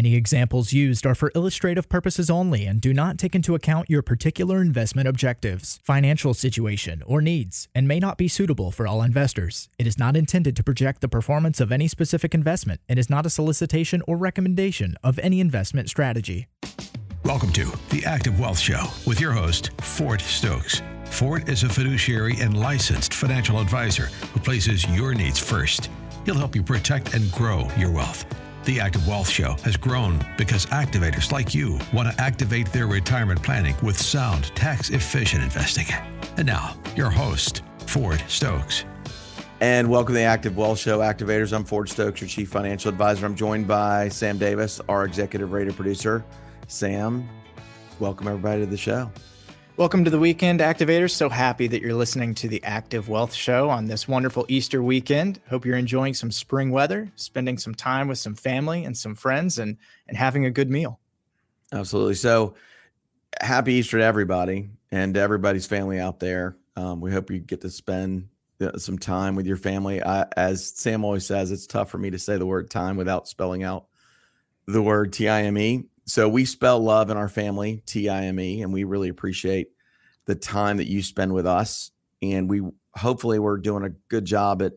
Any examples used are for illustrative purposes only and do not take into account your particular investment objectives, financial situation, or needs, and may not be suitable for all investors. It is not intended to project the performance of any specific investment and is not a solicitation or recommendation of any investment strategy. Welcome to The Active Wealth Show with your host, Ford Stokes. Ford is a fiduciary and licensed financial advisor who places your needs first. He'll help you protect and grow your wealth. The Active Wealth Show has grown because activators like you want to activate their retirement planning with sound, tax-efficient investing. And now, your host, Ford Stokes. And welcome to the Active Wealth Show, activators. I'm Ford Stokes, your Chief Financial Advisor. I'm joined by Sam Davis, our Executive Radio Producer. Sam, welcome everybody to the show. Welcome to the weekend, activators. So happy that you're listening to the Active Wealth Show on this wonderful Easter weekend. Hope you're enjoying some spring weather, spending some time with some family and some friends, and having a good meal. Absolutely. So happy Easter to everybody and to everybody's family out there. We hope you get to spend some time with your family. As Sam always says, it's tough for me to say the word time without spelling out the word T-I-M-E. So we spell love in our family, T-I-M-E, and we really appreciate the time that you spend with us. And we hopefully we're doing a good job at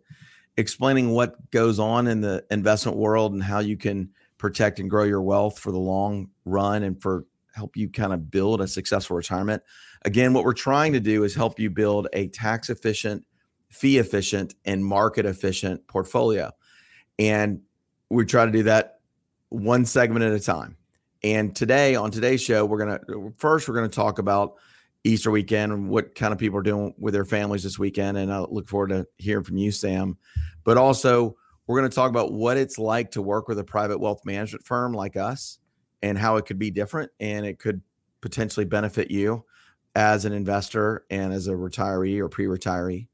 explaining what goes on in the investment world and how you can protect and grow your wealth for the long run and for help you kind of build a successful retirement. Again, what we're trying to do is help you build a tax efficient, fee efficient, and market efficient portfolio. And we try to do that one segment at a time. And today, on today's show, we're going to talk about Easter weekend and what kind of people are doing with their families this weekend. And I look forward to hearing from you, Sam. But also, we're going to talk about what it's like to work with a private wealth management firm like us and how it could be different and it could potentially benefit you as an investor and as a retiree or pre-retiree.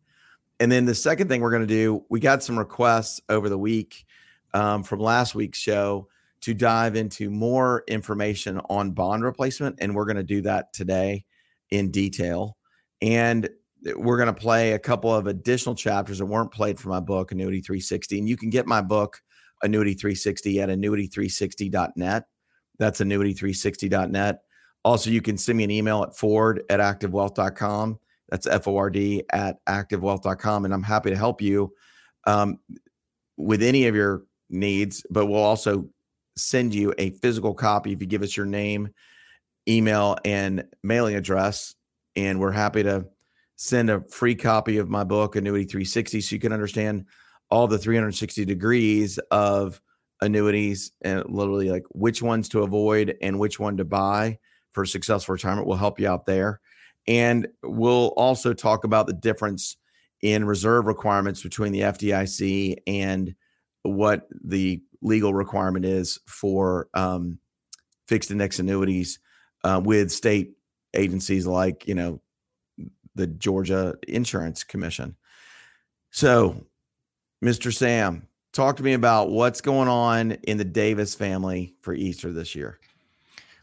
And then the second thing we're going to do, we got some requests over the week from last week's show to dive into more information on bond replacement. And we're going to do that today in detail. And we're going to play a couple of additional chapters that weren't played from my book, Annuity 360. And you can get my book, Annuity 360, at annuity360.net. That's annuity360.net. Also, you can send me an email at ford@activewealth.com. That's F-O-R-D @activewealth.com. And I'm happy to help you with any of your needs, but we'll also send you a physical copy if you give us your name, email, and mailing address. And we're happy to send a free copy of my book, Annuity 360, so you can understand all the 360 degrees of annuities and literally like which ones to avoid and which one to buy for successful retirement. We'll help you out there. And we'll also talk about the difference in reserve requirements between the FDIC and what the legal requirement is for fixed index annuities with state agencies like, the Georgia Insurance Commission. So, Mr. Sam, talk to me about what's going on in the Davis family for Easter this year.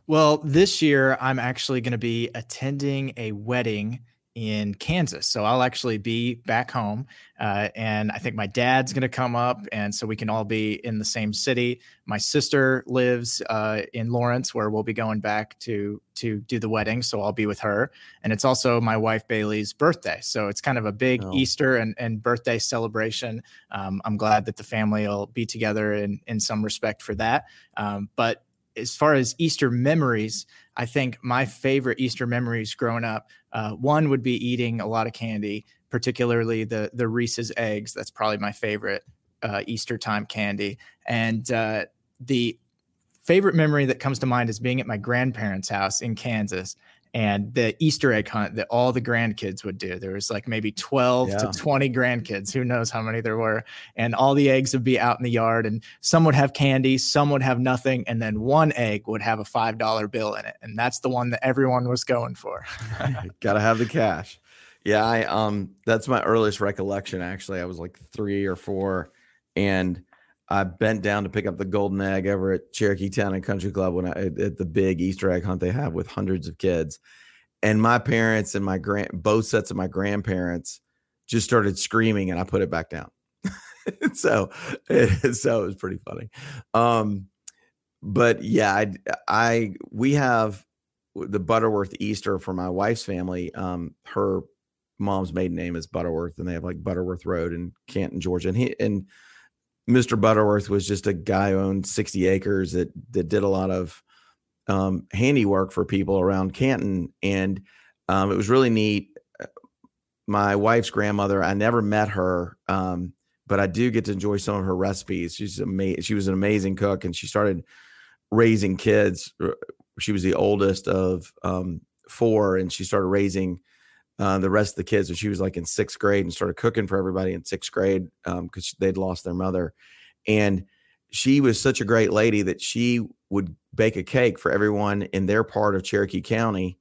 Well, this year I'm actually going to be attending a wedding in Kansas. So I'll actually be back home. And I think my dad's going to come up. And so we can all be in the same city. My sister lives in Lawrence, where we'll be going back to do the wedding. So I'll be with her. And it's also my wife, Bailey's birthday. So it's kind of a big Easter and birthday celebration. I'm glad that the family will be together in some respect for that. But as far as Easter memories, I think my favorite Easter memories growing up, one would be eating a lot of candy, particularly the Reese's eggs. That's probably my favorite Easter time candy. And the favorite memory that comes to mind is being at my grandparents' house in Kansas and the Easter egg hunt that all the grandkids would do. There was like maybe 12 to 20 grandkids, who knows how many there were. And all the eggs would be out in the yard and some would have candy, some would have nothing. And then one egg would have a $5 bill in it. And that's the one that everyone was going for. Got to have the cash. Yeah. I that's my earliest recollection. Actually, I was like 3 or 4 and I bent down to pick up the golden egg over at Cherokee Town and Country Club at the big Easter egg hunt they have with hundreds of kids. And my parents and both sets of my grandparents just started screaming and I put it back down. So it was pretty funny. But yeah, we have the Butterworth Easter for my wife's family. Her mom's maiden name is Butterworth, and they have like Butterworth Road in Canton, Georgia. And Mr. Butterworth was just a guy who owned 60 acres that did a lot of handiwork for people around Canton. And it was really neat. My wife's grandmother, I never met her, but I do get to enjoy some of her recipes. She was an amazing cook, and she started raising kids. She was the oldest of four, and she started raising the rest of the kids. And she was like in sixth grade and started cooking for everybody in sixth grade because they'd lost their mother. And she was such a great lady that she would bake a cake for everyone in their part of Cherokee County,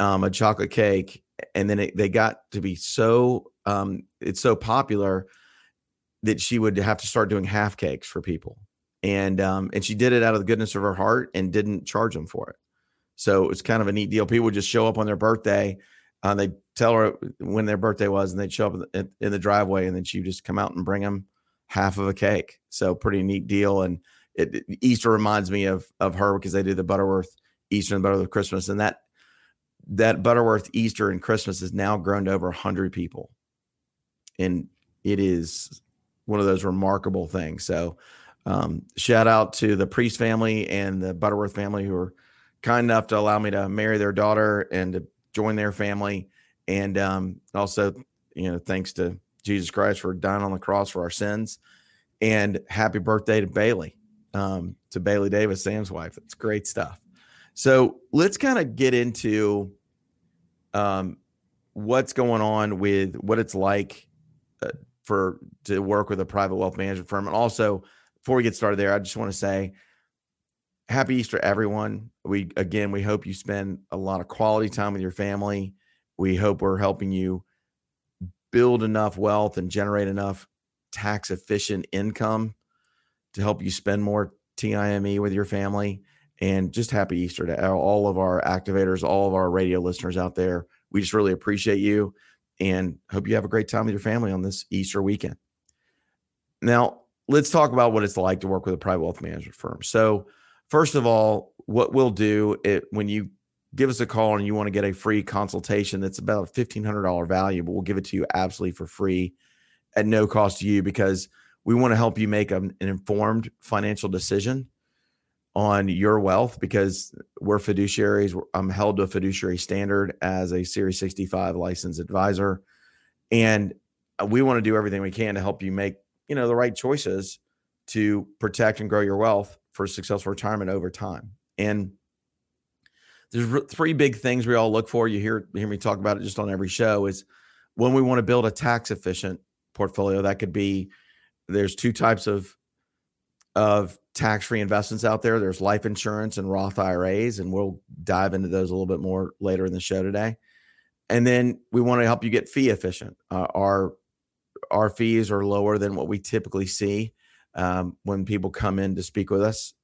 a chocolate cake. And then they got to be so it's so popular that she would have to start doing half cakes for people. And she did it out of the goodness of her heart and didn't charge them for it. So it was kind of a neat deal. People would just show up on their birthday. They'd tell her when their birthday was, and they'd show up in the driveway, and then she'd just come out and bring them half of a cake. So pretty neat deal. And Easter reminds me of her because they do the Butterworth Easter and Butterworth Christmas. And that Butterworth Easter and Christmas has now grown to over 100 people. And it is one of those remarkable things. So shout out to the Priest family and the Butterworth family who were kind enough to allow me to marry their daughter and to join their family. And also, thanks to Jesus Christ for dying on the cross for our sins. And happy birthday to Bailey Davis, Sam's wife. It's great stuff. So let's kind of get into what's going on with what it's like to work with a private wealth management firm. And also, before we get started there, I just want to say happy Easter, everyone. We hope you spend a lot of quality time with your family. We hope we're helping you build enough wealth and generate enough tax efficient income to help you spend more time with your family. And just happy Easter to all of our activators, all of our radio listeners out there. We just really appreciate you and hope you have a great time with your family on this Easter weekend. Now, let's talk about what it's like to work with a private wealth management firm. So first of all, what we'll do when you give us a call and you want to get a free consultation, that's about a $1,500 value, but we'll give it to you absolutely for free at no cost to you, because we want to help you make an informed financial decision on your wealth, because we're fiduciaries. I'm held to a fiduciary standard as a Series 65 licensed advisor. And we want to do everything we can to help you make, the right choices to protect and grow your wealth for successful retirement over time. And there's three big things we all look for. You hear me talk about it just on every show is when we want to build a tax efficient portfolio. That could be, there's two types of tax-free investments out there. There's life insurance and Roth IRAs, and we'll dive into those a little bit more later in the show today. And then we want to help you get fee efficient. Our fees are lower than what we typically see when people come in to speak with us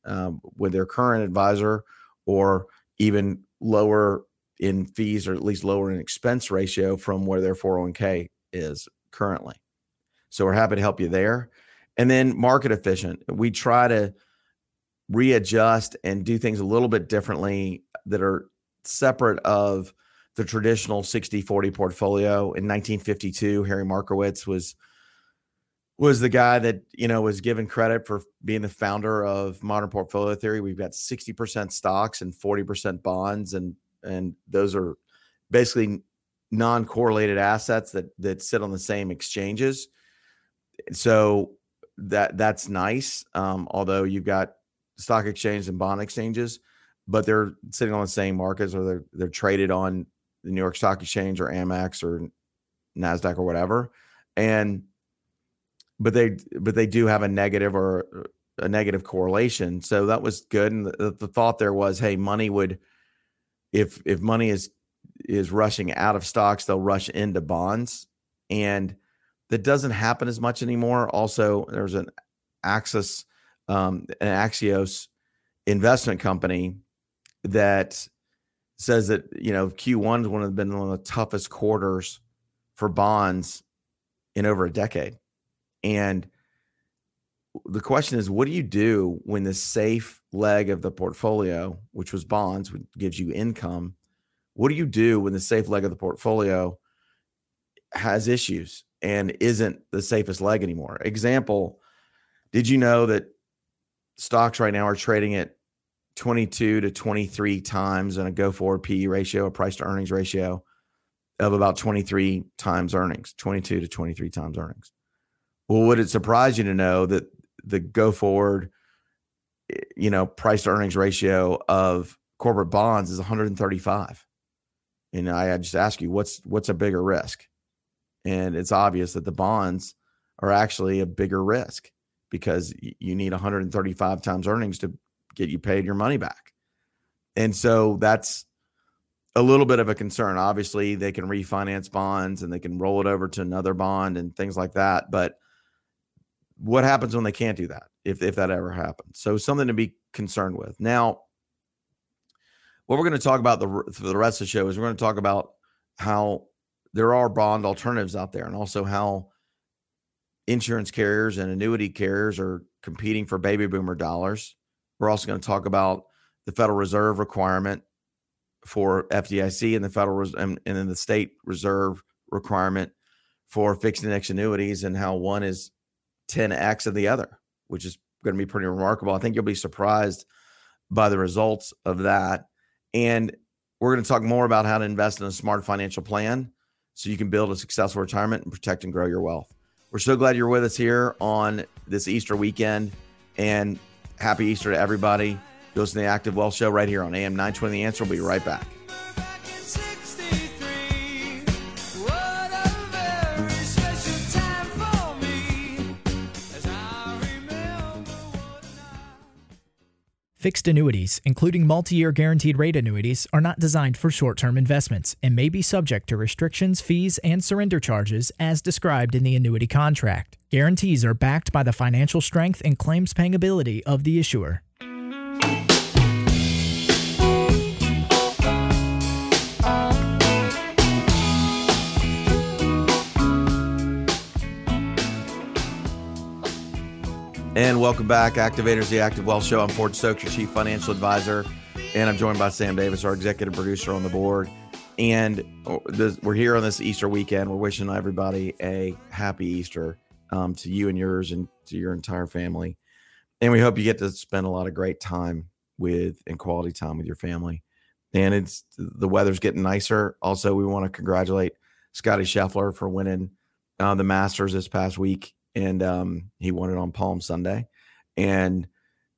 with their current advisor, or even lower in fees, or at least lower in expense ratio from where their 401k is currently. So we're happy to help you there. And then market efficient. We try to readjust and do things a little bit differently that are separate of the traditional 60-40 portfolio. In 1952, Harry Markowitz was the guy that, was given credit for being the founder of modern portfolio theory. We've got 60% stocks and 40% bonds. And those are basically non-correlated assets that sit on the same exchanges. So that's nice. Although you've got stock exchanges and bond exchanges, but they're sitting on the same markets, or they're traded on the New York Stock Exchange or Amex or NASDAQ or whatever. But they do have a negative correlation. So that was good. And the thought there was, hey, money would, if money is rushing out of stocks, they'll rush into bonds. And that doesn't happen as much anymore. Also, there's an Axios investment company that says that Q1 has been one of the toughest quarters for bonds in over a decade. And the question is, what do you do when the safe leg of the portfolio, which was bonds, which gives you income. What do you do when the safe leg of the portfolio has issues and isn't the safest leg anymore? Example, did you know that stocks right now are trading at 22 to 23 times on a go-forward PE ratio, a price-to-earnings ratio of about 23 times earnings, 22 to 23 times earnings? Well, would it surprise you to know that the go-forward, you know, price-to-earnings ratio of corporate bonds is 135? And I just ask you, what's a bigger risk? And it's obvious that the bonds are actually a bigger risk, because you need 135 times earnings to get you paid your money back. And so that's a little bit of a concern. Obviously, they can refinance bonds and they can roll it over to another bond and things like that. But what happens when they can't do that, if that ever happens? So something to be concerned with. Now, what we're going to talk about for the rest of the show is we're going to talk about how there are bond alternatives out there, and also how insurance carriers and annuity carriers are competing for baby boomer dollars. We're also going to talk about the Federal Reserve requirement for FDIC and the and then the State Reserve requirement for fixed index annuities, and how one is 10x of the other, which is going to be pretty remarkable. I think you'll be surprised by the results of that. And we're going to talk more about how to invest in a smart financial plan so you can build a successful retirement and protect and grow your wealth. We're so glad you're with us here on this Easter weekend, and happy Easter to everybody. You're listening to the Active Wealth Show right here on AM 920 The Answer. We'll be right back. Fixed annuities, including multi-year guaranteed rate annuities, are not designed for short-term investments and may be subject to restrictions, fees, and surrender charges as described in the annuity contract. Guarantees are backed by the financial strength and claims paying ability of the issuer. And welcome back, Activators, the Active Wealth Show. I'm Ford Stokes, your Chief Financial Advisor, and I'm joined by Sam Davis, our Executive Producer on the board. And we're here on this Easter weekend. We're wishing everybody a happy Easter to you and yours and to your entire family. And we hope you get to spend a lot of great time and quality time with your family. And the weather's getting nicer. Also, we want to congratulate Scotty Scheffler for winning the Masters this past week. And he won it on Palm Sunday, and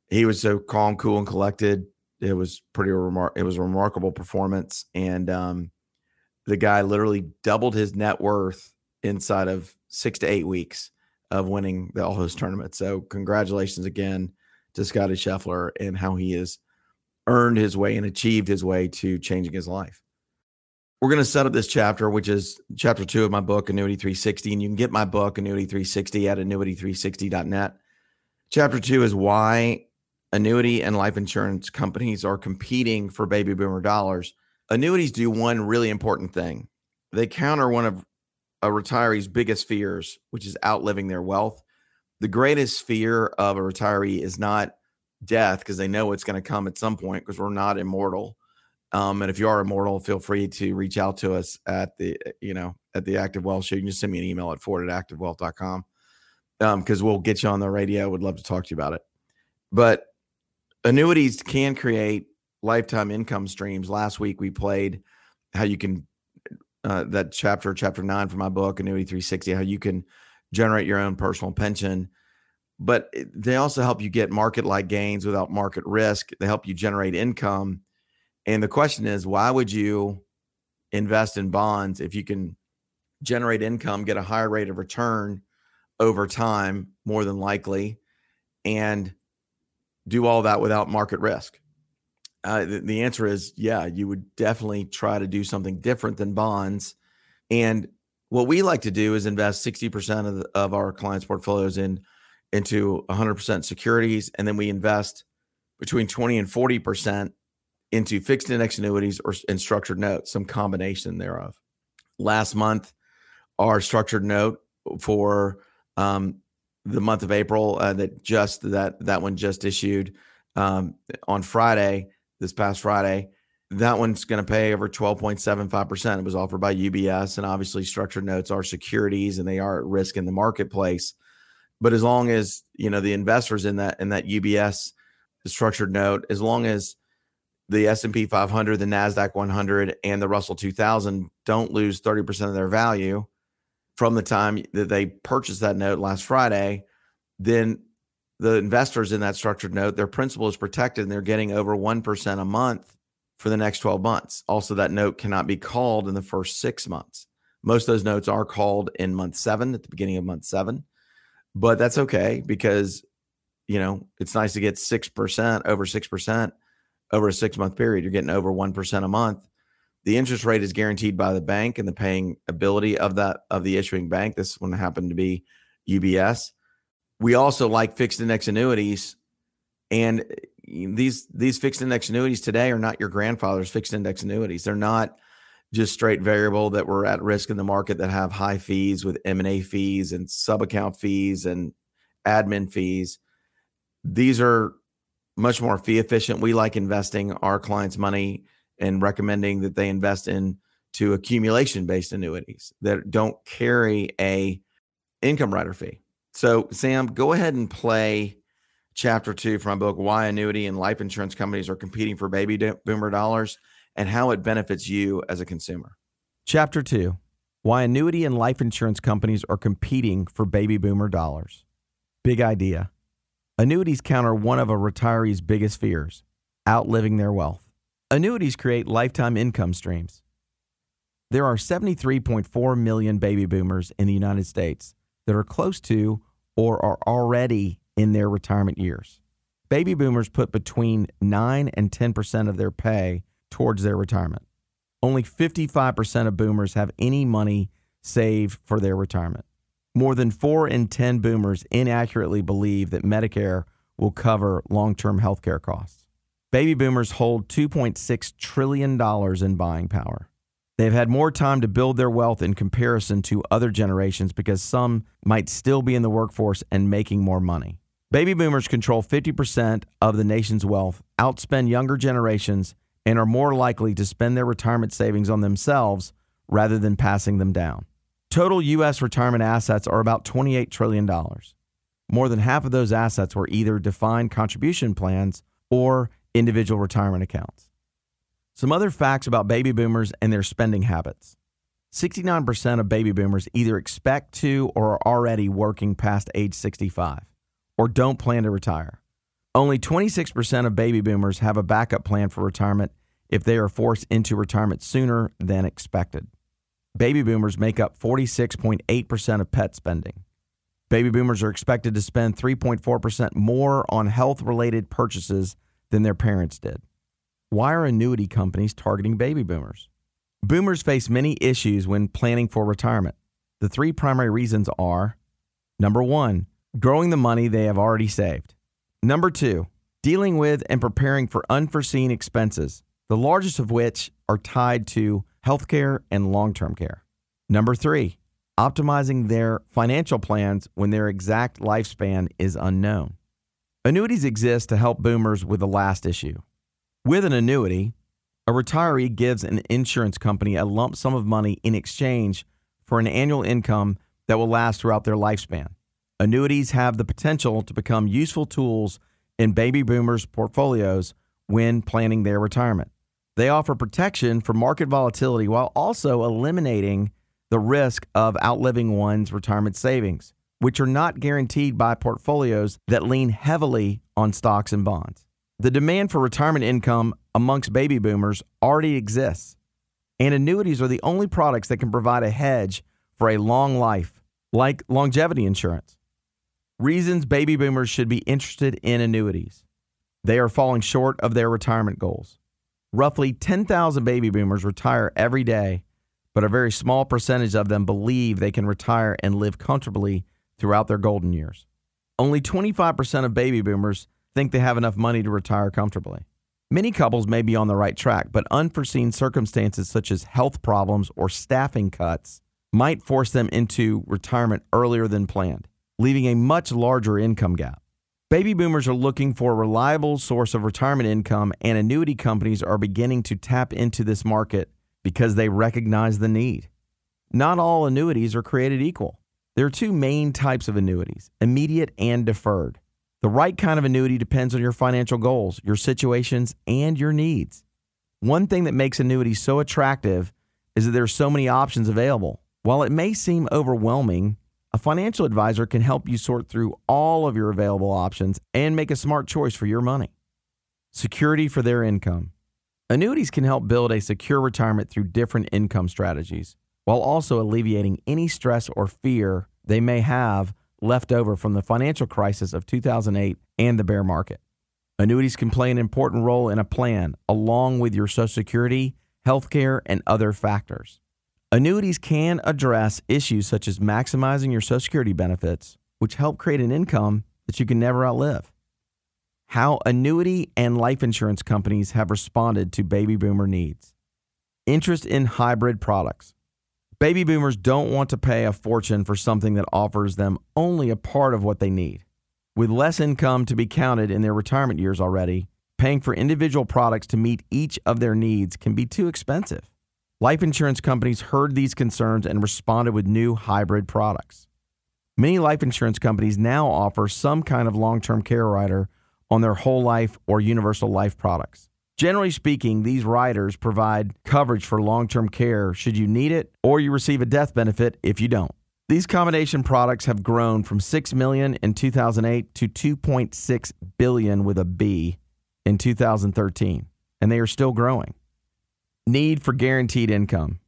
he was so calm, cool, and collected. It was a remarkable performance, and the guy literally doubled his net worth inside of 6 to 8 weeks of winning all those tournaments. So congratulations again to Scotty Scheffler and how he has earned his way and achieved his way to changing his life. We're going to set up this chapter, which is chapter 2 of my book, Annuity 360. And you can get my book, Annuity 360, at annuity360.net. Chapter 2 is why annuity and life insurance companies are competing for baby boomer dollars. Annuities do one really important thing. They counter one of a retiree's biggest fears, which is outliving their wealth. The greatest fear of a retiree is not death, because they know it's going to come at some point, because we're not immortal. And if you are immortal, feel free to reach out to us at the Active Wealth Show. You can just send me an email at ford@activewealth.com, because we'll get you on the radio. Would love to talk to you about it. But annuities can create lifetime income streams. Last week we played how you can that chapter 9 from my book, Annuity 360, how you can generate your own personal pension. But they also help you get market-like gains without market risk. They help you generate income. And the question is, why would you invest in bonds if you can generate income, get a higher rate of return over time, more than likely, and do all that without market risk? The answer is, yeah, you would definitely try to do something different than bonds. And what we like to do is invest 60% of our clients' portfolios into 100% securities. And then we invest between 20 and 40% into fixed index annuities and structured notes, some combination thereof. Last month, our structured note for the month of April that one just issued on Friday, this past Friday. That one's going to pay over 12.75%. It was offered by UBS, and obviously structured notes are securities and they are at risk in the marketplace. But as long as, you know, the investors in that UBS structured note, as long as the S&P 500, the NASDAQ 100, and the Russell 2000 don't lose 30% of their value from the time that they purchased that note last Friday, then the investors in that structured note, their principal is protected and they're getting over 1% a month for the next 12 months. Also, that note cannot be called in the first 6 months. Most of those notes are called in month 7, at the beginning of month 7, but that's okay because, you know, it's nice to get 6%, over 6% over a 6-month period. You're getting over 1% a month. The interest rate is guaranteed by the bank and the paying ability of the issuing bank. This one happened to be UBS. We also like fixed index annuities, and these fixed index annuities today are not your grandfather's fixed index annuities. They're not just straight variable that were at risk in the market that have high fees with M&A fees and sub-account fees and admin fees. These are much more fee efficient. We like investing our clients' money and recommending that they invest into accumulation-based annuities that don't carry a income rider fee. So, Sam, go ahead and play Chapter 2 from my book, Why Annuity and Life Insurance Companies Are Competing for Baby Boomer Dollars and How It Benefits You as a Consumer. Chapter 2, Why Annuity and Life Insurance Companies Are Competing for Baby Boomer Dollars. Big idea. Annuities counter one of a retiree's biggest fears, outliving their wealth. Annuities create lifetime income streams. There are 73.4 million baby boomers in the United States that are close to or are already in their retirement years. Baby boomers put between 9 and 10% of their pay towards their retirement. Only 55% of boomers have any money saved for their retirement. More than 4 in 10 boomers inaccurately believe that Medicare will cover long-term health care costs. Baby boomers hold $2.6 trillion in buying power. They've had more time to build their wealth in comparison to other generations because some might still be in the workforce and making more money. Baby boomers control 50% of the nation's wealth, outspend younger generations, and are more likely to spend their retirement savings on themselves rather than passing them down. Total U.S. retirement assets are about $28 trillion. More than half of those assets were either defined contribution plans or individual retirement accounts. Some other facts about baby boomers and their spending habits. 69% of baby boomers either expect to or are already working past age 65 or don't plan to retire. Only 26% of baby boomers have a backup plan for retirement if they are forced into retirement sooner than expected. Baby boomers make up 46.8% of pet spending. Baby boomers are expected to spend 3.4% more on health-related purchases than their parents did. Why are annuity companies targeting baby boomers? Boomers face many issues when planning for retirement. The 3 primary reasons are: number 1, growing the money they have already saved. Number 2, dealing with and preparing for unforeseen expenses, the largest of which are tied to healthcare and long-term care. Number 3, optimizing their financial plans when their exact lifespan is unknown. Annuities exist to help boomers with the last issue. With an annuity, a retiree gives an insurance company a lump sum of money in exchange for an annual income that will last throughout their lifespan. Annuities have the potential to become useful tools in baby boomers' portfolios when planning their retirement. They offer protection for market volatility while also eliminating the risk of outliving one's retirement savings, which are not guaranteed by portfolios that lean heavily on stocks and bonds. The demand for retirement income amongst baby boomers already exists, and annuities are the only products that can provide a hedge for a long life, like longevity insurance. Reasons baby boomers should be interested in annuities. They are falling short of their retirement goals. Roughly 10,000 baby boomers retire every day, but a very small percentage of them believe they can retire and live comfortably throughout their golden years. Only 25% of baby boomers think they have enough money to retire comfortably. Many couples may be on the right track, but unforeseen circumstances such as health problems or staffing cuts might force them into retirement earlier than planned, leaving a much larger income gap. Baby boomers are looking for a reliable source of retirement income, and annuity companies are beginning to tap into this market because they recognize the need. Not all annuities are created equal. There are two main types of annuities, immediate and deferred. The right kind of annuity depends on your financial goals, your situations, and your needs. One thing that makes annuities so attractive is that there are so many options available. While it may seem overwhelming, a financial advisor can help you sort through all of your available options and make a smart choice for your money. Security for their income. Annuities can help build a secure retirement through different income strategies, while also alleviating any stress or fear they may have left over from the financial crisis of 2008 and the bear market. Annuities can play an important role in a plan, along with your Social Security, healthcare, and other factors. Annuities can address issues such as maximizing your Social Security benefits, which help create an income that you can never outlive. How annuity and life insurance companies have responded to baby boomer needs. Interest in hybrid products. Baby boomers don't want to pay a fortune for something that offers them only a part of what they need. With less income to be counted in their retirement years already, paying for individual products to meet each of their needs can be too expensive. Life insurance companies heard these concerns and responded with new hybrid products. Many life insurance companies now offer some kind of long-term care rider on their whole life or universal life products. Generally speaking, these riders provide coverage for long-term care should you need it, or you receive a death benefit if you don't. These combination products have grown from 6 million in 2008 to 2.6 billion with a B in 2013, and they are still growing. Need for guaranteed income.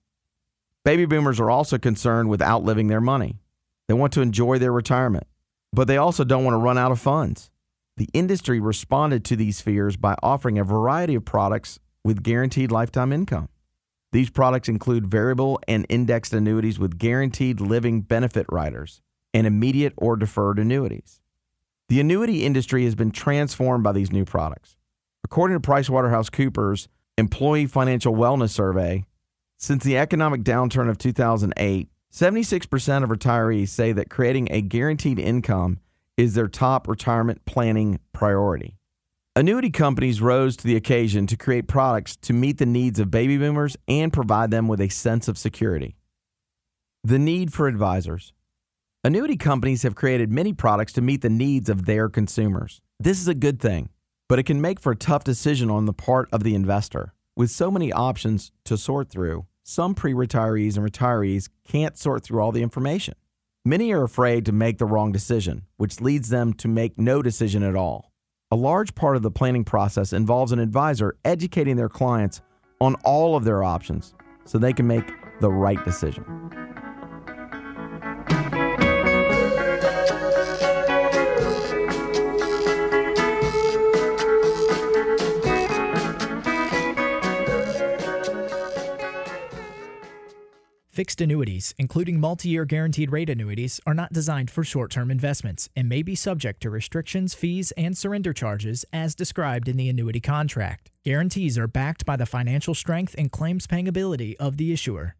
Baby boomers are also concerned with outliving their money. They want to enjoy their retirement, but they also don't want to run out of funds. The industry responded to these fears by offering a variety of products with guaranteed lifetime income. These products include variable and indexed annuities with guaranteed living benefit riders and immediate or deferred annuities. The annuity industry has been transformed by these new products. According to PricewaterhouseCoopers' Employee Financial Wellness Survey, since the economic downturn of 2008, 76% of retirees say that creating a guaranteed income is their top retirement planning priority. Annuity companies rose to the occasion to create products to meet the needs of baby boomers and provide them with a sense of security. The need for advisors. Annuity companies have created many products to meet the needs of their consumers. This is a good thing, but it can make for a tough decision on the part of the investor. With so many options to sort through, some pre-retirees and retirees can't sort through all the information. Many are afraid to make the wrong decision, which leads them to make no decision at all. A large part of the planning process involves an advisor educating their clients on all of their options so they can make the right decision. Fixed annuities, including multi-year guaranteed rate annuities, are not designed for short-term investments and may be subject to restrictions, fees, and surrender charges as described in the annuity contract. Guarantees are backed by the financial strength and claims paying ability of the issuer.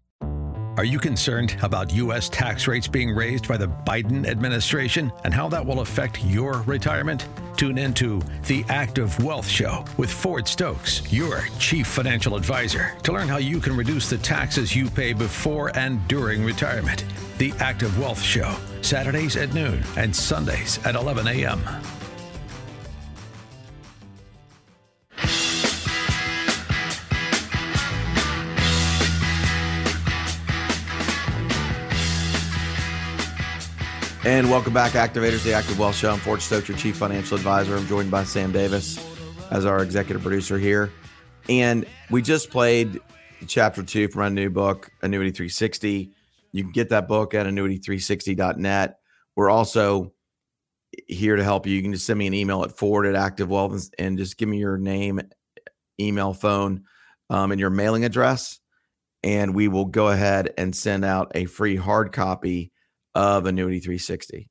Are you concerned about U.S. tax rates being raised by the Biden administration and how that will affect your retirement? Tune into The Active Wealth Show with Ford Stokes, your chief financial advisor, to learn how you can reduce the taxes you pay before and during retirement. The Active Wealth Show, Saturdays at noon and Sundays at 11 a.m. And welcome back, Activators, the Active Wealth Show. I'm Ford Stokes, your Chief Financial Advisor. I'm joined by Sam Davis as our executive producer here. And we just played Chapter 2 from my new book, Annuity 360. You can get that book at annuity360.net. We're also here to help you. You can just send me an email at ford@activewealth.com and just give me your name, email, phone, and your mailing address. And we will go ahead and send out a free hard copy of Annuity 360.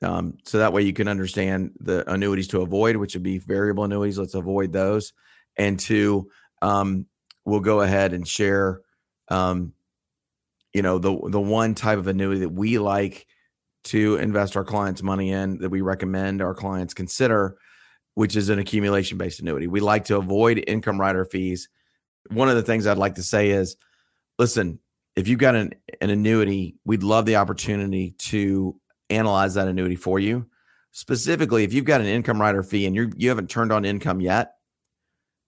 So that way you can understand the annuities to avoid, which would be variable annuities. Let's avoid those. And two, we'll go ahead and share, the one type of annuity that we like to invest our clients' money in that we recommend our clients consider, which is an accumulation-based annuity. We like to avoid income rider fees. One of the things I'd like to say is, listen, if you've got an annuity, we'd love the opportunity to analyze that annuity for you. Specifically, if you've got an income rider fee and you haven't turned on income yet,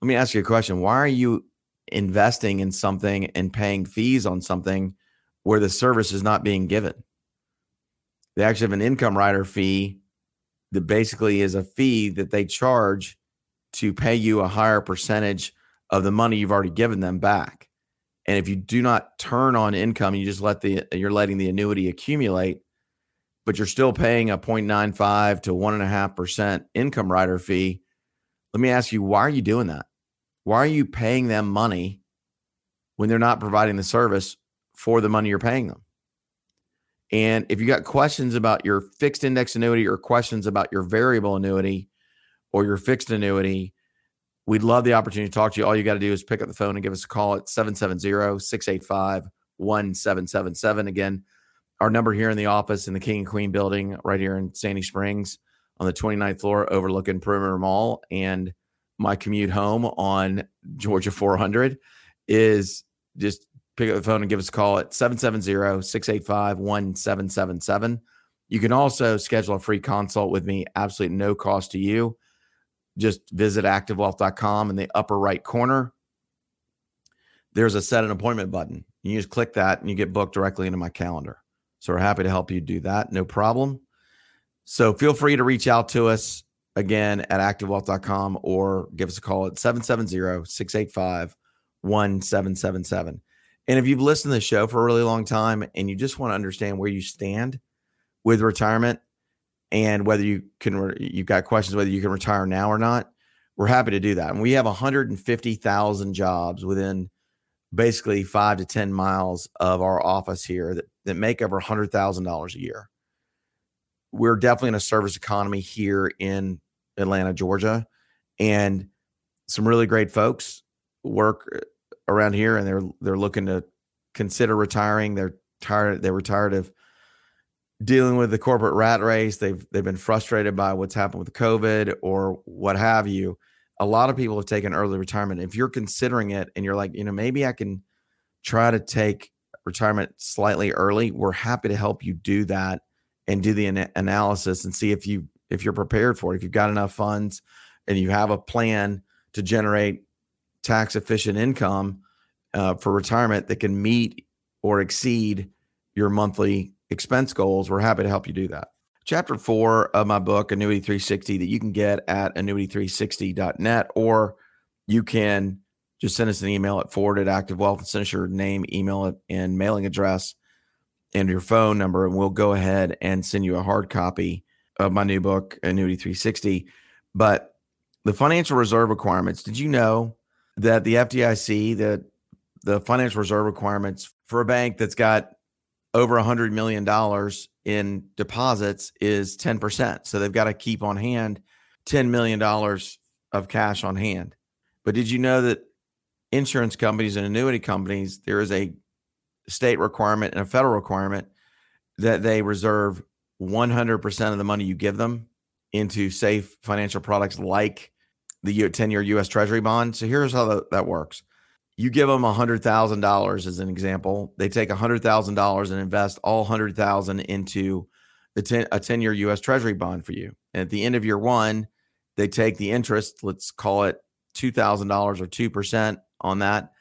let me ask you a question. Why are you investing in something and paying fees on something where the service is not being given? They actually have an income rider fee that basically is a fee that they charge to pay you a higher percentage of the money you've already given them back. And if you do not turn on income, you just you're letting the annuity accumulate, but you're still paying a 0.95 to 1.5% income rider fee. Let me ask you, why are you doing that? Why are you paying them money when they're not providing the service for the money you're paying them? And if you got questions about your fixed index annuity or questions about your variable annuity or your fixed annuity, we'd love the opportunity to talk to you. All you got to do is pick up the phone and give us a call at 770-685-1777. Again, our number here in the office in the King and Queen building right here in Sandy Springs on the 29th floor overlooking Perimeter Mall, and my commute home on Georgia 400 is just pick up the phone and give us a call at 770-685-1777. You can also schedule a free consult with me, absolutely no cost to you. Just visit activewealth.com. In the upper right corner, there's a set an appointment button. You just click that and you get booked directly into my calendar. So we're happy to help you do that. No problem. So feel free to reach out to us again at activewealth.com or give us a call at 770-685-1777. And if you've listened to the show for a really long time and you just want to understand where you stand with retirement and whether you've got questions whether you can retire now or not, we're happy to do that. And we have 150,000 jobs within basically 5 to 10 miles of our office here that make over $100,000 a year. We're definitely in a service economy here in Atlanta, Georgia, and some really great folks work around here, and they're looking to consider retiring. They were tired of dealing with the corporate rat race. They've been frustrated by what's happened with COVID or what have you. A lot of people have taken early retirement. If you're considering it and you're like, maybe I can try to take retirement slightly early, we're happy to help you do that and do the analysis and see if you're prepared for it, if you've got enough funds and you have a plan to generate tax efficient income for retirement that can meet or exceed your monthly expense goals. We're happy to help you do that. Chapter 4 of my book, Annuity 360, that you can get at annuity360.net, or you can just send us an email at forward@activewealth and send us your name, email, and mailing address and your phone number, and we'll go ahead and send you a hard copy of my new book, Annuity 360. But the financial reserve requirements, did you know that the FDIC, the financial reserve requirements for a bank that's got over $100 million in deposits is 10%. So they've got to keep on hand $10 million of cash on hand. But did you know that insurance companies and annuity companies, there is a state requirement and a federal requirement that they reserve 100% of the money you give them into safe financial products like the 10-year U.S. Treasury bond? So here's how that works. You give them $100,000 as an example. They take $100,000 and invest all $100,000 into a 10-year U.S. Treasury bond for you. And at the end of year one, they take the interest, let's call it $2,000 or 2% on that,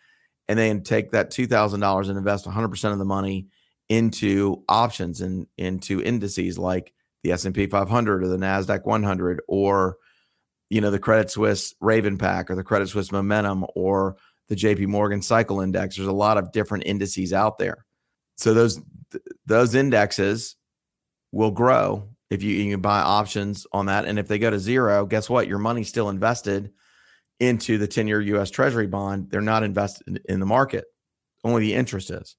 and then take that $2,000 and invest 100% of the money into options and into indices like the S&P 500 or the NASDAQ 100 or, the Credit Suisse Raven Pack or the Credit Suisse Momentum or the JP Morgan Cycle Index. There's a lot of different indices out there. So those indexes will grow if you can buy options on that. And if they go to zero, guess what? Your money's still invested into the 10-year U.S. Treasury bond. They're not invested in the market. Only the interest is.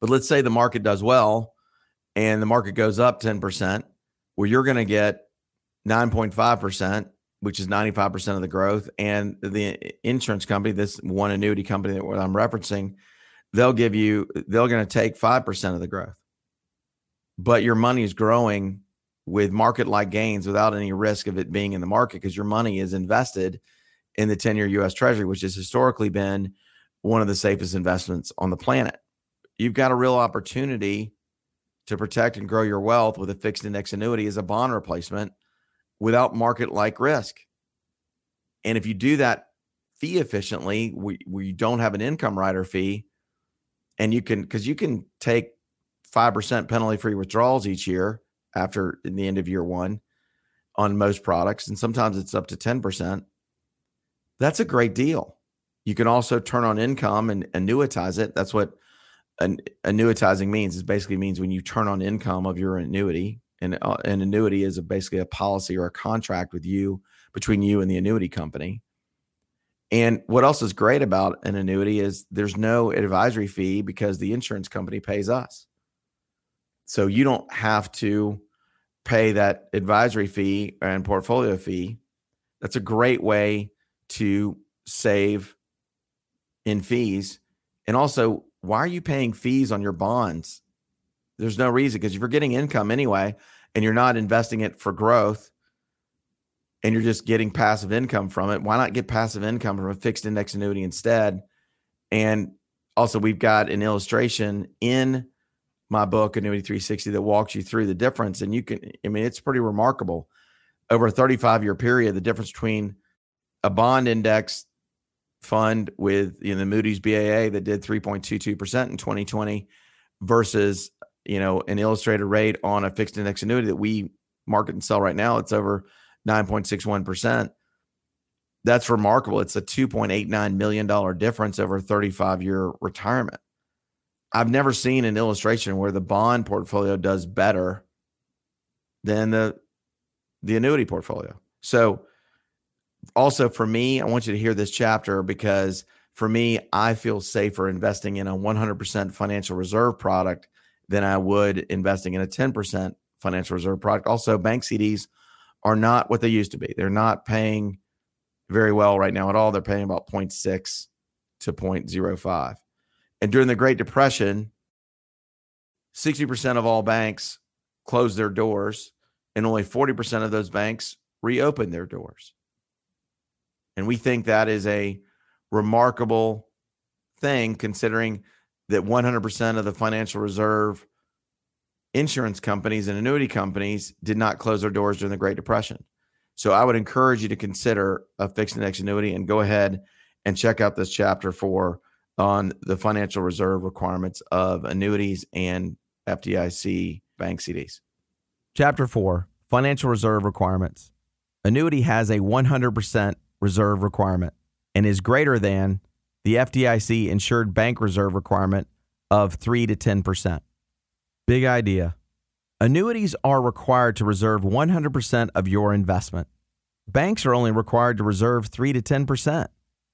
But let's say the market does well and the market goes up 10%, well, you're going to get 9.5%, which is 95% of the growth. And the insurance company, this one annuity company that I'm referencing, they're going to take 5% of the growth. but your money is growing with market-like gains without any risk of it being in the market, because your money is invested in the 10-year U.S. Treasury, which has historically been one of the safest investments on the planet. You've got a real opportunity to protect and grow your wealth with a fixed index annuity as a bond replacement without market-like risk. And if you do that fee efficiently, we don't have an income rider fee, and you can, because you can take 5% penalty-free withdrawals each year after the end of year one on most products, and sometimes it's up to 10%. That's a great deal. You can also turn on income and annuitize it. That's what annuitizing means. It basically means when you turn on income of your annuity, and an annuity is basically a policy or a contract with you, between you and the annuity company. And what else is great about an annuity is there's no advisory fee because the insurance company pays us. So you don't have to pay that advisory fee and portfolio fee. That's a great way to save in fees. And also, why are you paying fees on your bonds? There's no reason, because if you're getting income anyway and you're not investing it for growth and you're just getting passive income from it, why not get passive income from a fixed index annuity instead? And also, we've got an illustration in my book, Annuity 360, that walks you through the difference. And you can, I mean, it's pretty remarkable. Over a 35-year period, the difference between a bond index fund with, you know, the Moody's BAA that did 3.22% in 2020 versus, you know, an illustrated rate on a fixed index annuity that we market and sell right now, it's over 9.61%. That's remarkable. It's a $2.89 million difference over a 35-year retirement. I've never seen an illustration where the bond portfolio does better than the annuity portfolio. So also for me, I want you to hear this chapter, because for me, I feel safer investing in a 100% financial reserve product than I would investing in a 10% financial reserve product. Also, bank CDs are not what they used to be. They're not paying very well right now at all. They're paying about 0.6 to 0.05. And during the Great Depression, 60% of all banks closed their doors, and only 40% of those banks reopened their doors. And we think that is a remarkable thing, considering that 100% of the financial reserve insurance companies and annuity companies did not close their doors during the Great Depression. So I would encourage you to consider a fixed index annuity, and go ahead and check out this chapter for on the financial reserve requirements of annuities and FDIC bank CDs. Chapter 4, Financial Reserve Requirements. Annuity has a 100% reserve requirement and is greater than the FDIC insured bank reserve requirement of 3 to 10%. Big idea. Annuities are required to reserve 100% of your investment. Banks are only required to reserve 3 to 10%.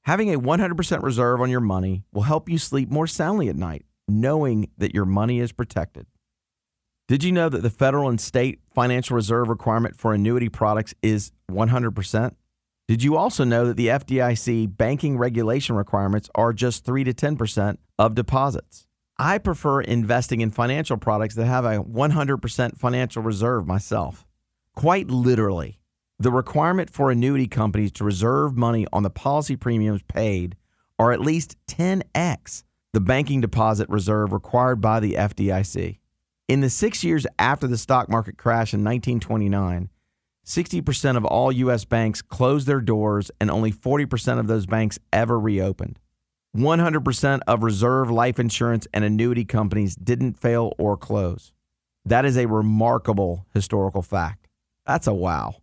Having a 100% reserve on your money will help you sleep more soundly at night, knowing that your money is protected. Did you know that the federal and state financial reserve requirement for annuity products is 100%? Did you also know that the FDIC banking regulation requirements are just 3 to 10% of deposits? I prefer investing in financial products that have a 100% financial reserve myself. Quite literally, the requirement for annuity companies to reserve money on the policy premiums paid are at least 10x the banking deposit reserve required by the FDIC. In the 6 years after the stock market crash in 1929, 60% of all U.S. banks closed their doors, and only 40% of those banks ever reopened. 100% of reserve life insurance and annuity companies didn't fail or close. That is a remarkable historical fact. That's a wow.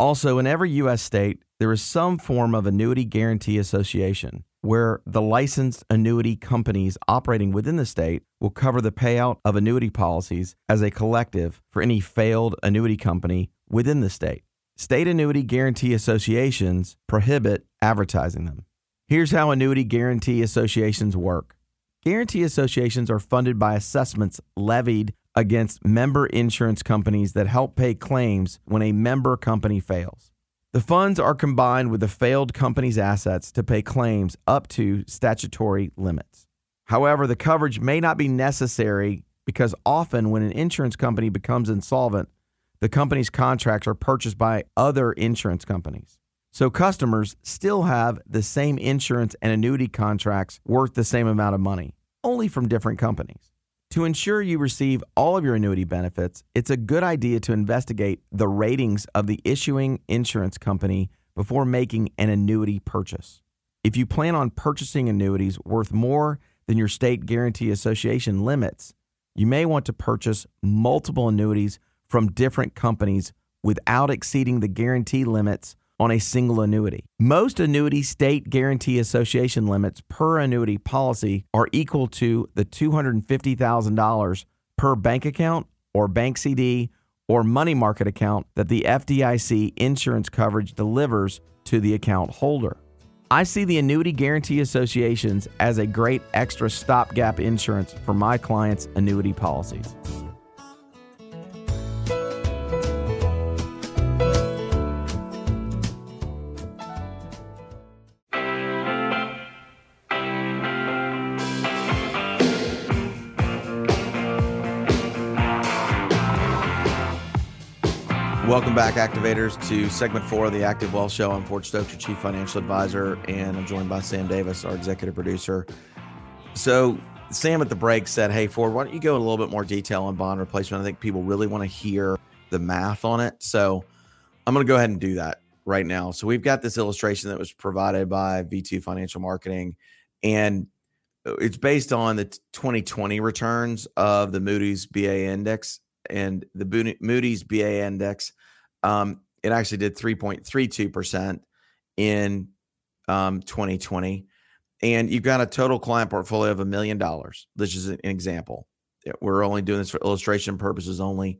Also, in every U.S. state, there is some form of annuity guarantee association where the licensed annuity companies operating within the state will cover the payout of annuity policies as a collective for any failed annuity company within the state. State annuity guarantee associations prohibit advertising them. Here's how annuity guarantee associations work. Guarantee associations are funded by assessments levied against member insurance companies that help pay claims when a member company fails. The funds are combined with the failed company's assets to pay claims up to statutory limits. However, the coverage may not be necessary because often when an insurance company becomes insolvent, the company's contracts are purchased by other insurance companies. So customers still have the same insurance and annuity contracts worth the same amount of money, only from different companies. To ensure you receive all of your annuity benefits, it's a good idea to investigate the ratings of the issuing insurance company before making an annuity purchase. If you plan on purchasing annuities worth more than your state guarantee association limits, you may want to purchase multiple annuities from different companies without exceeding the guarantee limits on a single annuity. Most annuity state guarantee association limits per annuity policy are equal to the $250,000 per bank account or bank CD or money market account that the FDIC insurance coverage delivers to the account holder. I see the annuity guarantee associations as a great extra stopgap insurance for my clients' annuity policies. Welcome back, Activators, to Segment 4 of the Active Wealth Show. I'm Ford Stokes, your Chief Financial Advisor, and I'm joined by Sam Davis, our Executive Producer. So Sam at the break said, hey, Ford, why don't you go a little bit more detail on bond replacement? I think people really want to hear the math on it. So I'm going to go ahead and do that right now. So we've got this illustration that was provided by V2 Financial Marketing, and it's based on the 2020 returns of the Moody's BAA index. And the Moody's BAA index, it actually did 3.32% in 2020. And you've got a total client portfolio of $1 million. This is an example. We're only doing this for illustration purposes only.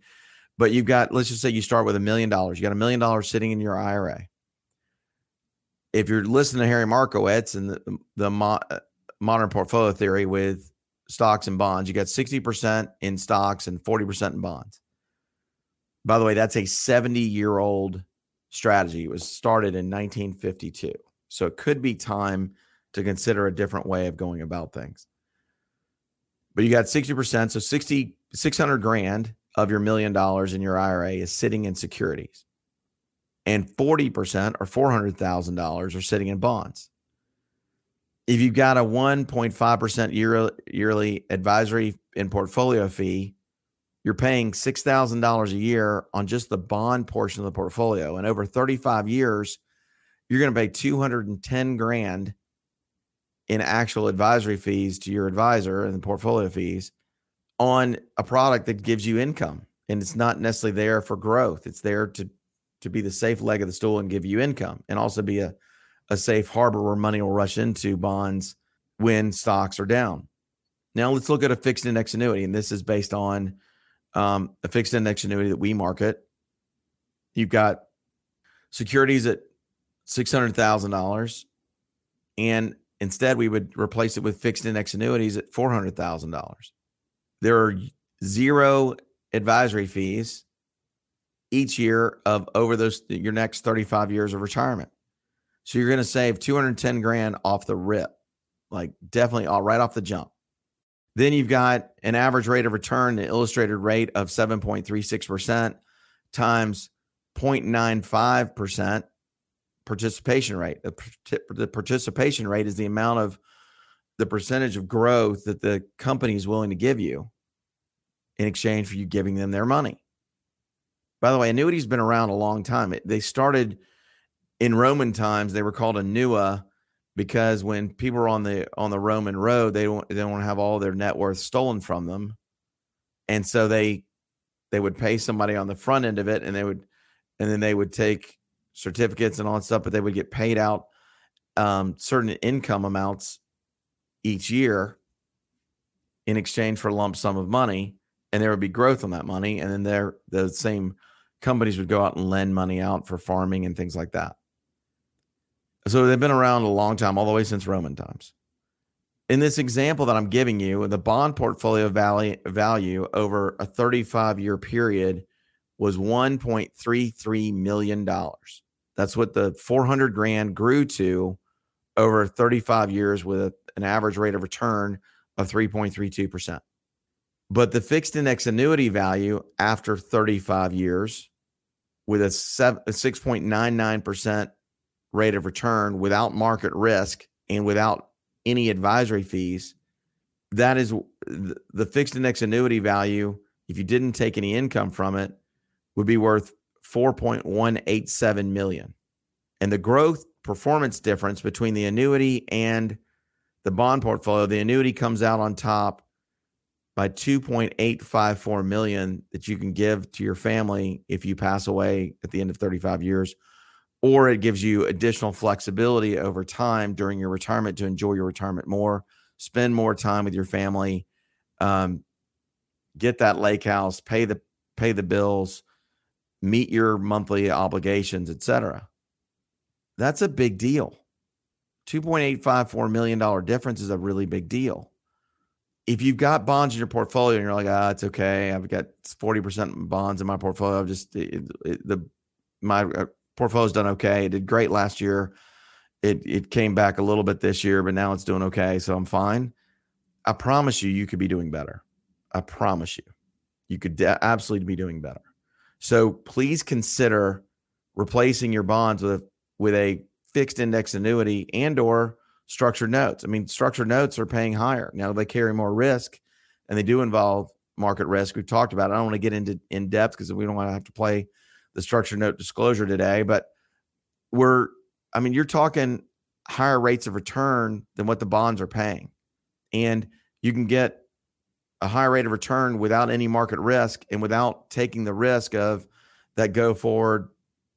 But you've got, let's just say you start with $1 million. You got $1 million sitting in your IRA. If you're listening to Harry Markowitz and the modern portfolio theory with stocks and bonds, you got 60% in stocks and 40% in bonds. By the way, that's a 70-year-old strategy. It was started in 1952. So it could be time to consider a different way of going about things. But you got 60%. So $600,000 of your $1 million in your IRA is sitting in securities. And 40% or $400,000 are sitting in bonds. If you've got a 1.5% yearly advisory and portfolio fee, you're paying $6,000 a year on just the bond portion of the portfolio. And over 35 years, you're going to pay $210,000 in actual advisory fees to your advisor and the portfolio fees on a product that gives you income. And it's not necessarily there for growth. It's there to be the safe leg of the stool and give you income, and also be a safe harbor where money will rush into bonds when stocks are down. Now let's look at a fixed index annuity. And this is based on a fixed index annuity that we market. You've got securities at $600,000. And instead we would replace it with fixed index annuities at $400,000. There are zero advisory fees each year of over your next 35 years of retirement. So you're going to save $210,000 off the rip, like definitely right off the jump. Then you've got an average rate of return, an illustrated rate of 7.36% times 0.95% participation rate. The participation rate is the amount of the percentage of growth that the company is willing to give you in exchange for you giving them their money. By the way, annuities been around a long time. They started in Roman times. They were called annua because when people were on the Roman road, they don't want to have all their net worth stolen from them, and so they would pay somebody on the front end of it, and then they would take certificates and all that stuff, but they would get paid out certain income amounts each year in exchange for a lump sum of money, and there would be growth on that money, and then the same companies would go out and lend money out for farming and things like that. So they've been around a long time, all the way since Roman times. In this example that I'm giving you, the bond portfolio value over a 35-year period was $1.33 million. That's what the $400,000 grew to over 35 years with an average rate of return of 3.32%. But the fixed index annuity value after 35 years with a 6.99% rate of return without market risk and without any advisory fees, that is the fixed index annuity value. If you didn't take any income from it, would be worth $4.187 million. And the growth performance difference between the annuity and the bond portfolio, the annuity comes out on top by $2.854 million that you can give to your family if you pass away at the end of 35 years, or it gives you additional flexibility over time during your retirement to enjoy your retirement more, spend more time with your family, get that lake house, pay the bills, meet your monthly obligations, etc. That's a big deal. $2.854 million difference is a really big deal. If you've got bonds in your portfolio and you're like, it's okay, I've got 40% bonds in my portfolio, I've just my portfolio's done okay. It did great last year. It came back a little bit this year, but now it's doing okay, so I'm fine. I promise you, you could be doing better. I promise you, you could absolutely be doing better. So please consider replacing your bonds with a fixed index annuity and/or structured notes. I mean, structured notes are paying higher. Now they carry more risk and they do involve market risk. We've talked about it. I don't want to get into in depth because we don't want to have to play the structured note disclosure today, but you're talking higher rates of return than what the bonds are paying. And you can get a high rate of return without any market risk and without taking the risk of that go forward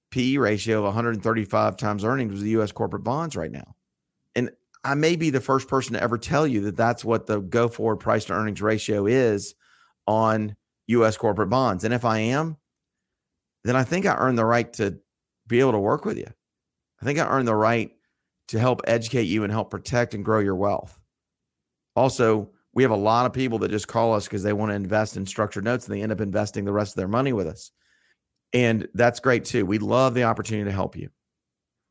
PE ratio of 135 times earnings with the U.S. corporate bonds right now. And I may be the first person to ever tell you that that's what the go forward price to earnings ratio is on U.S. corporate bonds. And if I am, then I think I earn the right to be able to work with you. I think I earn the right to help educate you and help protect and grow your wealth. Also, we have a lot of people that just call us because they want to invest in structured notes and they end up investing the rest of their money with us. And that's great too. We love the opportunity to help you.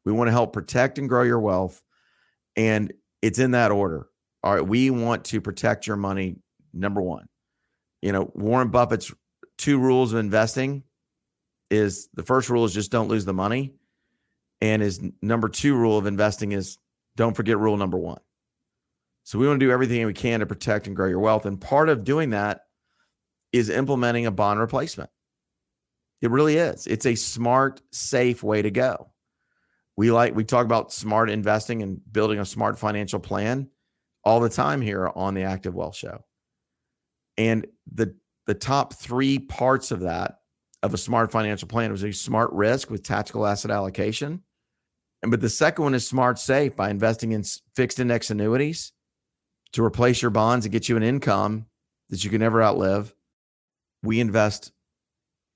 We want to help protect and grow your wealth. And it's in that order. All right. We want to protect your money. Number one, Warren Buffett's 2 rules of investing is the first rule is just don't lose the money. And his number 2 rule of investing is don't forget rule number 1. So we want to do everything we can to protect and grow your wealth. And part of doing that is implementing a bond replacement. It really is. It's a smart, safe way to go. We talk about smart investing and building a smart financial plan all the time here on the Active Wealth Show. And the top 3 parts of that, of a smart financial plan, was a smart risk with tactical asset allocation. But the second one is smart safe by investing in fixed index annuities to replace your bonds and get you an income that you can never outlive. We invest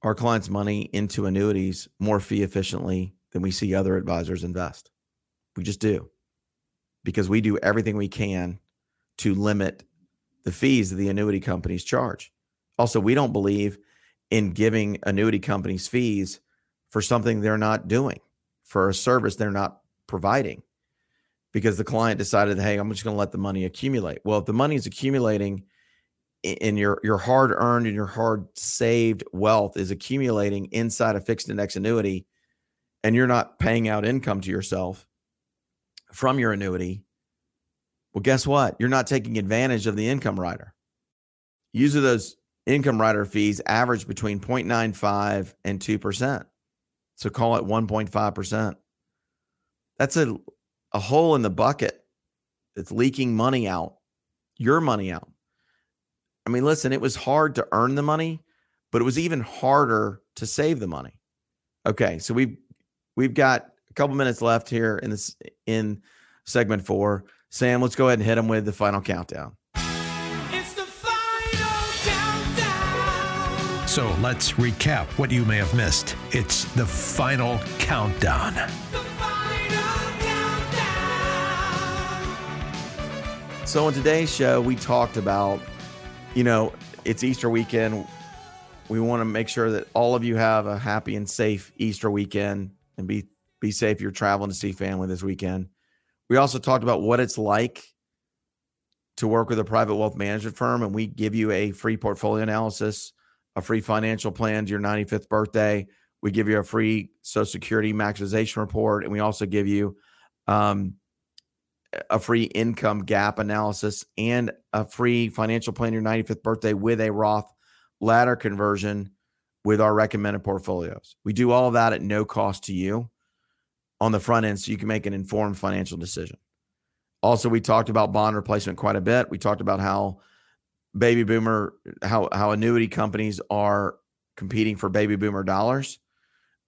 our clients' money into annuities more fee efficiently than we see other advisors invest. We just do, because we do everything we can to limit the fees that the annuity companies charge. Also, we don't believe in giving annuity companies fees for something they're not doing, for a service they're not providing, because the client decided, hey, I'm just going to let the money accumulate. Well, if the money is accumulating in your hard earned and your hard saved wealth is accumulating inside a fixed index annuity, and you're not paying out income to yourself from your annuity, well, guess what? You're not taking advantage of the income rider. Usually those income rider fees average between 0.95 and 2%. So call it 1.5%. That's a hole in the bucket that's leaking money out, your money out. I mean, listen, it was hard to earn the money, but it was even harder to save the money. Okay, so we've got a couple minutes left here in segment 4. Sam, let's go ahead and hit them with the final countdown. It's the final countdown. So let's recap what you may have missed. It's the final countdown. The final countdown. So on today's show, we talked about it's Easter weekend. We want to make sure that all of you have a happy and safe Easter weekend, and be safe. You're traveling to see family this weekend. We also talked about what it's like to work with a private wealth management firm, and we give you a free portfolio analysis, a free financial plan to your 95th birthday. We give you a free Social Security maximization report, and we also give you a free income gap analysis and a free financial plan to your 95th birthday with a Roth ladder conversion with our recommended portfolios. We do all of that at no cost to you on the front end so you can make an informed financial decision. Also, we talked about bond replacement quite a bit. We talked about how baby boomer, how annuity companies are competing for baby boomer dollars.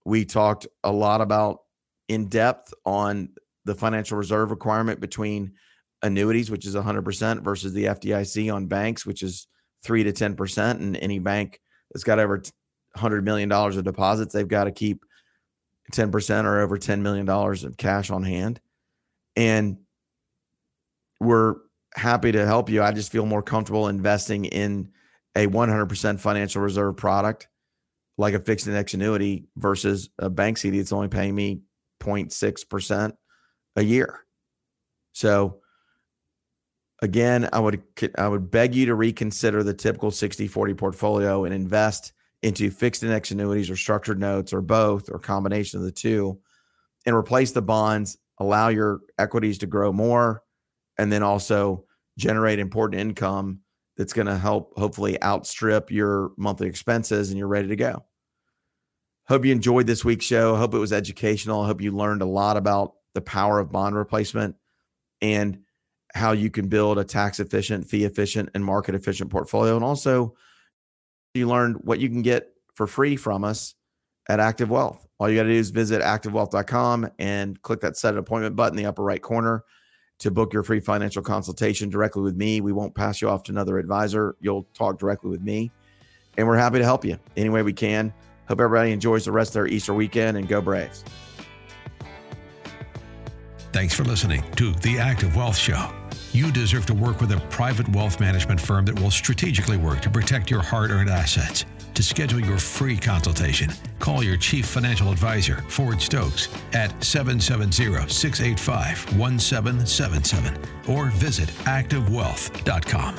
We talked a lot about in depth on the financial reserve requirement between annuities, which is 100%, versus the FDIC on banks, which is 3 to 10%. And any bank that's got over $100 million of deposits, they've got to keep 10% or over $10 million of cash on hand. And we're happy to help you. I just feel more comfortable investing in a 100% financial reserve product like a fixed index annuity versus a bank CD that's only paying me 0.6% a year. So again, I would beg you to reconsider the typical 60-40 portfolio and invest into fixed index annuities or structured notes or both or combination of the two, and replace the bonds, allow your equities to grow more, and then also generate important income that's going to help hopefully outstrip your monthly expenses, and you're ready to go. Hope you enjoyed this week's show. Hope it was educational. Hope you learned a lot about the power of bond replacement and how you can build a tax efficient, fee efficient, and market efficient portfolio. And also you learned what you can get for free from us at Active Wealth. All you got to do is visit activewealth.com and click that set an appointment button in the upper right corner to book your free financial consultation directly with me. We won't pass you off to another advisor. You'll talk directly with me, and we're happy to help you any way we can. Hope everybody enjoys the rest of their Easter weekend, and go Braves. Thanks for listening to The Active Wealth Show. You deserve to work with a private wealth management firm that will strategically work to protect your hard-earned assets. To schedule your free consultation, call your Chief Financial Advisor, Ford Stokes, at 770-685-1777 or visit activewealth.com.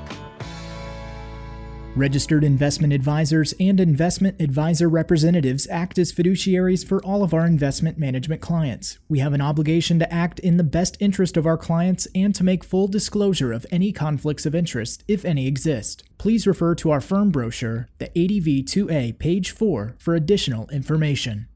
Registered investment advisors and investment advisor representatives act as fiduciaries for all of our investment management clients. We have an obligation to act in the best interest of our clients and to make full disclosure of any conflicts of interest, if any exist. Please refer to our firm brochure, the ADV 2A, page 4, for additional information.